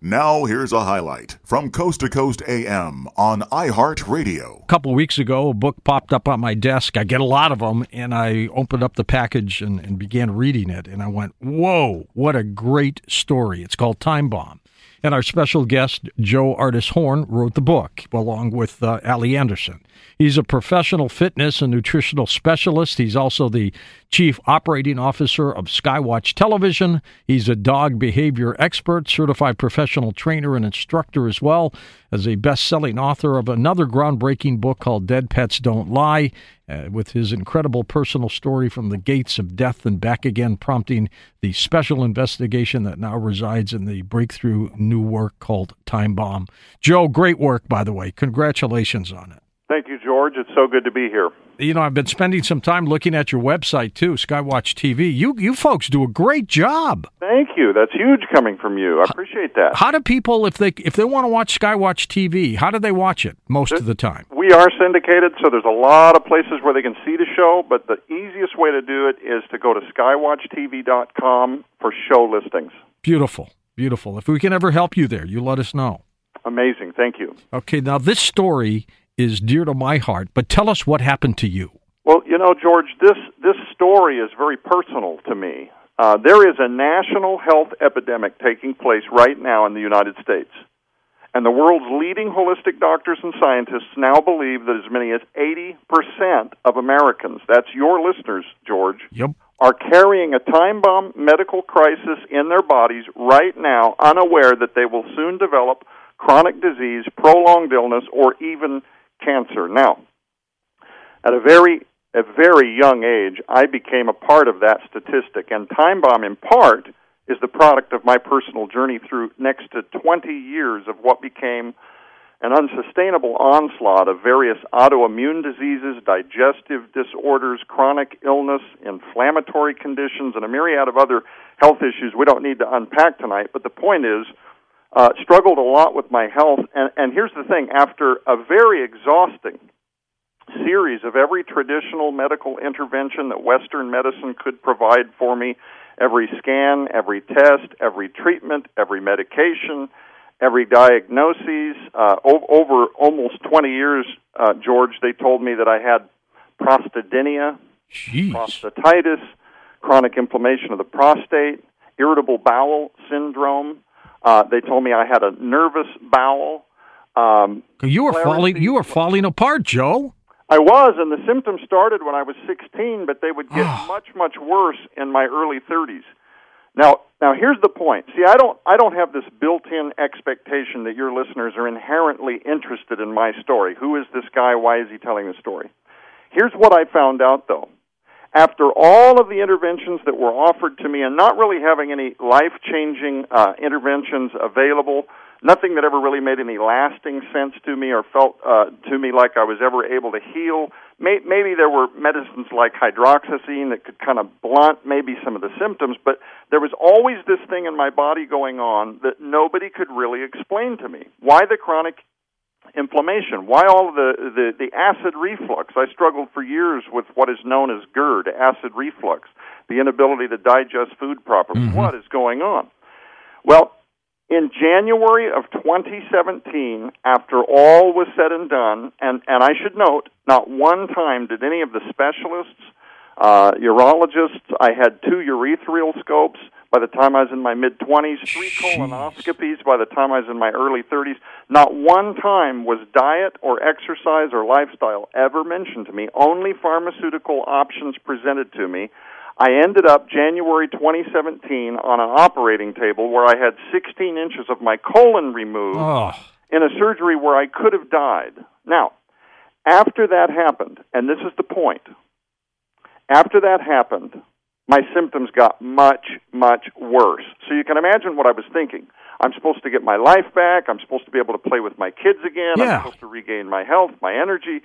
Now here's a highlight from Coast to Coast AM on iHeartRadio. A couple weeks ago, a book popped up on my desk. I get a lot of them, and I opened up the package and began reading it, and I went, whoa, what a great story. It's called Time Bomb. And our special guest, Joe Ardis Horn, wrote the book, along with Allie Anderson. He's a professional fitness and nutritional specialist. He's also the chief operating officer of Skywatch Television. He's a dog behavior expert, certified professional trainer and instructor, as well as a best-selling author of another groundbreaking book called Dead Pets Don't Lie, with his incredible personal story from the gates of death and back again, prompting the special investigation that now resides in the breakthrough new work called Time Bomb. Joe, great work, by the way. Congratulations on it. Thank you, George. It's so good to be here. You know, I've been spending some time looking at your website, too, Skywatch TV. You folks do a great job. Thank you. That's huge coming from you. I appreciate that. How do people, if they want to watch Skywatch TV, how do they watch it most of the time? We are syndicated, so there's a lot of places where they can see the show, but the easiest way to do it is to go to skywatchtv.com for show listings. Beautiful, beautiful. If we can ever help you there, you let us know. Amazing. Thank you. Okay, now this story is dear to my heart, but tell us what happened to you. Well, you know, George, this story is very personal to me. There is a national health epidemic taking place right now in the United States, and the world's leading holistic doctors and scientists now believe that as many as 80% of Americans, that's your listeners, George, yep, are carrying a time bomb medical crisis in their bodies right now, unaware that they will soon develop chronic disease, prolonged illness, or even cancer. Now, at a very young age, I became a part of that statistic, and Time Bomb, in part, is the product of my personal journey through next to 20 years of what became an unsustainable onslaught of various autoimmune diseases, digestive disorders, chronic illness, inflammatory conditions, and a myriad of other health issues we don't need to unpack tonight, but the point is, struggled a lot with my health, and here's the thing, after a very exhausting series of every traditional medical intervention that Western medicine could provide for me, every scan, every test, every treatment, every medication, every diagnosis, over almost 20 years, George, they told me that I had prostodynia, prostatitis, chronic inflammation of the prostate, irritable bowel syndrome. They told me I had a nervous bowel. You were falling apart, Joe. I was, and the symptoms started when I was 16, but they would get much worse in my early 30s. Now here's the point. See, I don't have this built-in expectation that your listeners are inherently interested in my story. Who is this guy? Why is he telling the story? Here's what I found out, though. After all of the interventions that were offered to me and not really having any life-changing interventions available, nothing that ever really made any lasting sense to me or felt to me like I was ever able to heal, maybe there were medicines like hydroxyzine that could kind of blunt maybe some of the symptoms, but there was always this thing in my body going on that nobody could really explain to me. Why the chronic inflammation? Why all the acid reflux? I struggled for years with what is known as GERD, acid reflux, the inability to digest food properly. Mm-hmm. What is going on? Well, in January of 2017, after all was said and done, and I should note, not one time did any of the specialists, urologists, I had 2 urethral scopes by the time I was in my mid-20s, 3 colonoscopies by the time I was in my early 30s. Not one time was diet or exercise or lifestyle ever mentioned to me, only pharmaceutical options presented to me. I ended up January 2017 on an operating table where I had 16 inches of my colon removed in a surgery where I could have died. Now, after that happened, and this is the point, after that happened, my symptoms got much worse. So you can imagine what I was thinking. I'm supposed to get my life back. I'm supposed to be able to play with my kids again. Yeah. I'm supposed to regain my health, my energy.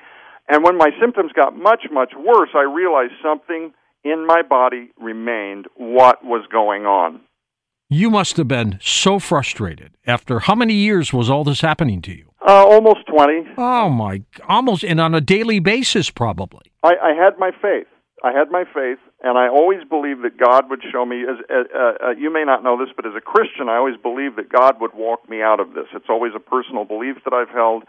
And when my symptoms got much worse, I realized something in my body remained. What was going on? You must have been so frustrated. After how many years was all this happening to you? Almost 20. Oh, my. Almost, and on a daily basis, probably. I had my faith. And I always believed that God would show me, you may not know this, but as a Christian, I always believed that God would walk me out of this. It's always a personal belief that I've held.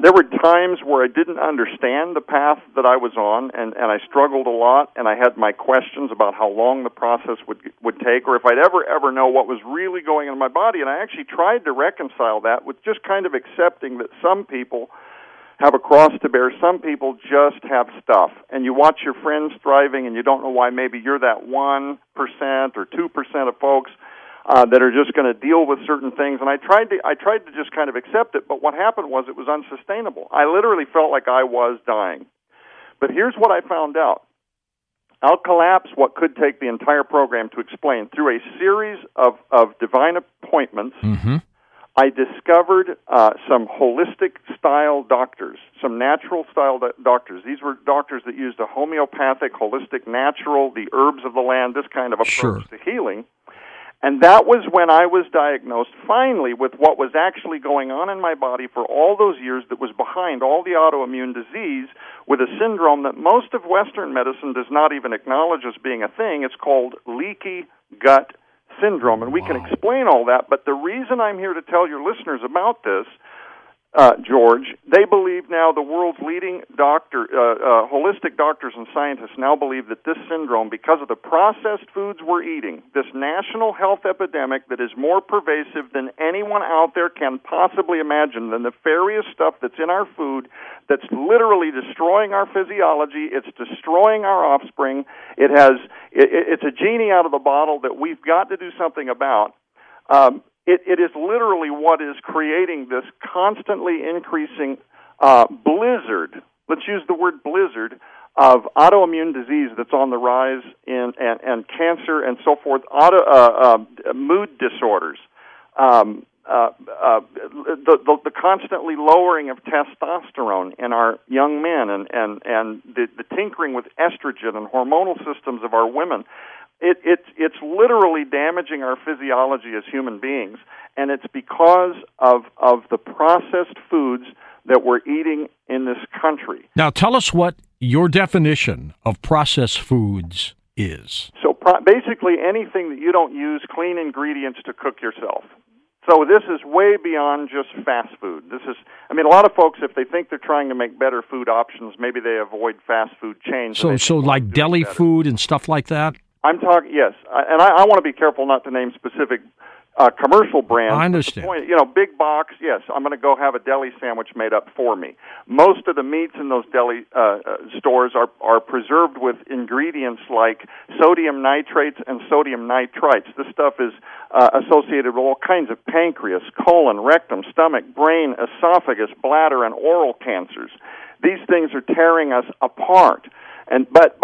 There were times where I didn't understand the path that I was on, and I struggled a lot, and I had my questions about how long the process would take, or if I'd ever know what was really going on in my body. And I actually tried to reconcile that with just kind of accepting that some people have a cross to bear, some people just have stuff. And you watch your friends thriving, and you don't know why maybe you're that 1% or 2% of folks that are just going to deal with certain things. And I tried to just kind of accept it, but what happened was it was unsustainable. I literally felt like I was dying. But here's what I found out. I'll collapse what could take the entire program to explain. Through a series of divine appointments, I discovered some holistic-style doctors, some natural-style doctors. These were doctors that used a homeopathic, holistic, natural, the herbs of the land, this kind of approach to healing. And that was when I was diagnosed finally with what was actually going on in my body for all those years that was behind all the autoimmune disease, with a syndrome that most of Western medicine does not even acknowledge as being a thing. It's called leaky gut syndrome. And we can explain all that, but the reason I'm here to tell your listeners about this, George, they believe now, the world's leading doctor, holistic doctors and scientists now believe that this syndrome, because of the processed foods we're eating, this national health epidemic that is more pervasive than anyone out there can possibly imagine, the nefarious stuff that's in our food that's literally destroying our physiology, it's destroying our offspring, it's a genie out of the bottle that we've got to do something about. It is literally what is creating this constantly increasing blizzard, let's use the word blizzard, of autoimmune disease that's on the rise, and cancer and so forth, mood disorders, the constantly lowering of testosterone in our young men, and the tinkering with estrogen and hormonal systems of our women. It's literally damaging our physiology as human beings, and it's because of the processed foods that we're eating in this country. Now, tell us what your definition of processed foods is. So basically anything that you don't use clean ingredients to cook yourself. So this is way beyond just fast food. I mean, a lot of folks, if they think they're trying to make better food options, maybe they avoid fast food chains. So like deli food and stuff like that? I'm talking, yes, and I want to be careful not to name specific commercial brands. I understand. Point, big box, yes, I'm going to go have a deli sandwich made up for me. Most of the meats in those deli stores are preserved with ingredients like sodium nitrates and sodium nitrites. This stuff is associated with all kinds of pancreas, colon, rectum, stomach, brain, esophagus, bladder, and oral cancers. These things are tearing us apart, but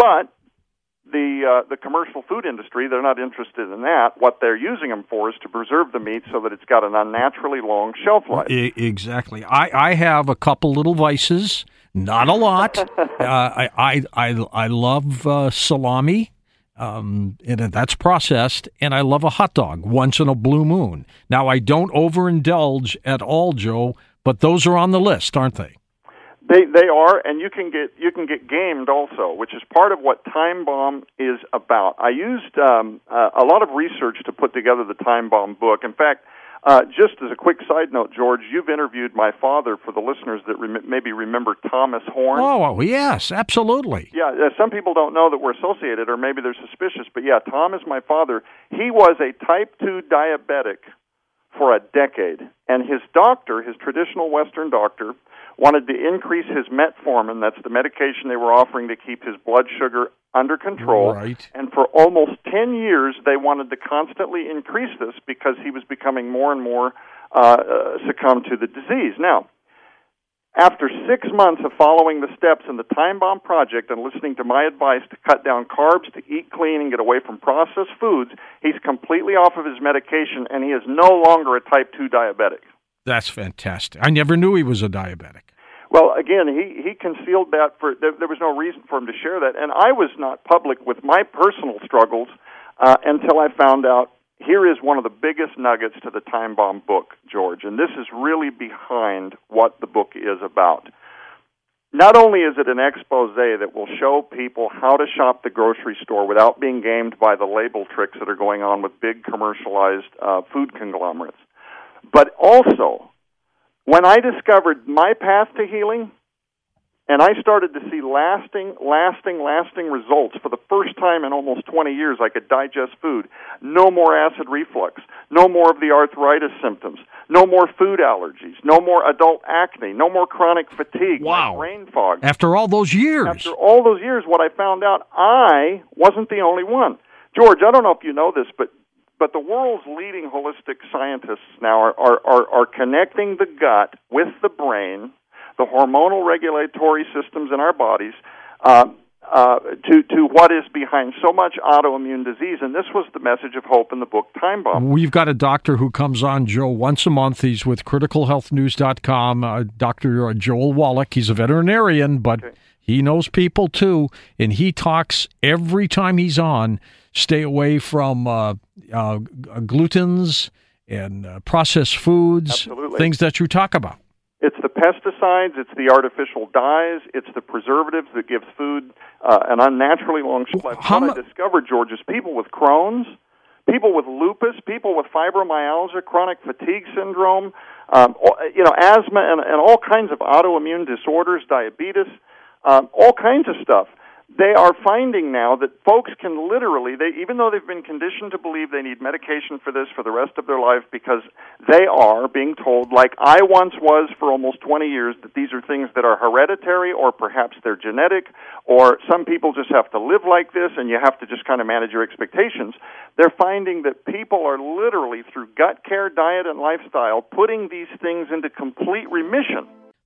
the commercial food industry, they're not interested in that. What they're using them for is to preserve the meat so that it's got an unnaturally long shelf life. Exactly. I have a couple little vices, not a lot. I love salami, and that's processed, and I love a hot dog once in a blue moon. Now, I don't overindulge at all, Joe, but those are on the list, aren't they? They are, and you can get gamed also, which is part of what Time Bomb is about. I used a lot of research to put together the Time Bomb book. In fact, just as a quick side note, George, you've interviewed my father, for the listeners that maybe remember Thomas Horn. Oh, yes, absolutely. Yeah, some people don't know that we're associated, or maybe they're suspicious, but yeah, Tom is my father. He was a type 2 diabetic for a decade, and his doctor, his traditional Western doctor, wanted to increase his metformin, that's the medication they were offering to keep his blood sugar under control. Right. And for almost 10 years, they wanted to constantly increase this because he was becoming more and more succumb to the disease. Now, after 6 months of following the steps in the Time Bomb Project and listening to my advice to cut down carbs, to eat clean and get away from processed foods, he's completely off of his medication, and he is no longer a type 2 diabetic. That's fantastic. I never knew he was a diabetic. Well, again, he concealed that. There was no reason for him to share that. And I was not public with my personal struggles until I found out. Here is one of the biggest nuggets to the Time Bomb book, George, and this is really behind what the book is about. Not only is it an expose that will show people how to shop the grocery store without being gamed by the label tricks that are going on with big commercialized food conglomerates, but also when I discovered my path to healing and I started to see lasting results for the first time in almost 20 years, I could digest food. No more acid reflux. No more of the arthritis symptoms. No more food allergies. No more adult acne. No more chronic fatigue. Wow. Like brain fog. After all those years, what I found out, I wasn't the only one. George, I don't know if you know this, but the world's leading holistic scientists now are connecting the gut with the brain, the hormonal regulatory systems in our bodies, to what is behind so much autoimmune disease. And this was the message of hope in the book Time Bomb. We've got a doctor who comes on, Joe, once a month. He's with criticalhealthnews.com, Dr. Joel Wallach. He's a veterinarian, but he knows people too. And he talks every time he's on, stay away from glutens and processed foods, Absolutely. Things that you talk about. It's the pesticides, it's the artificial dyes, it's the preservatives that gives food an unnaturally long shelf life. What I discovered, George, is people with Crohn's, people with lupus, people with fibromyalgia, chronic fatigue syndrome, asthma, and all kinds of autoimmune disorders, diabetes, all kinds of stuff. They are finding now that folks can literally, even though they've been conditioned to believe they need medication for this for the rest of their life, because they are being told, like I once was for almost 20 years, that these are things that are hereditary or perhaps they're genetic, or some people just have to live like this and you have to just kind of manage your expectations. They're finding that people are literally, through gut care, diet, and lifestyle, putting these things into complete remission.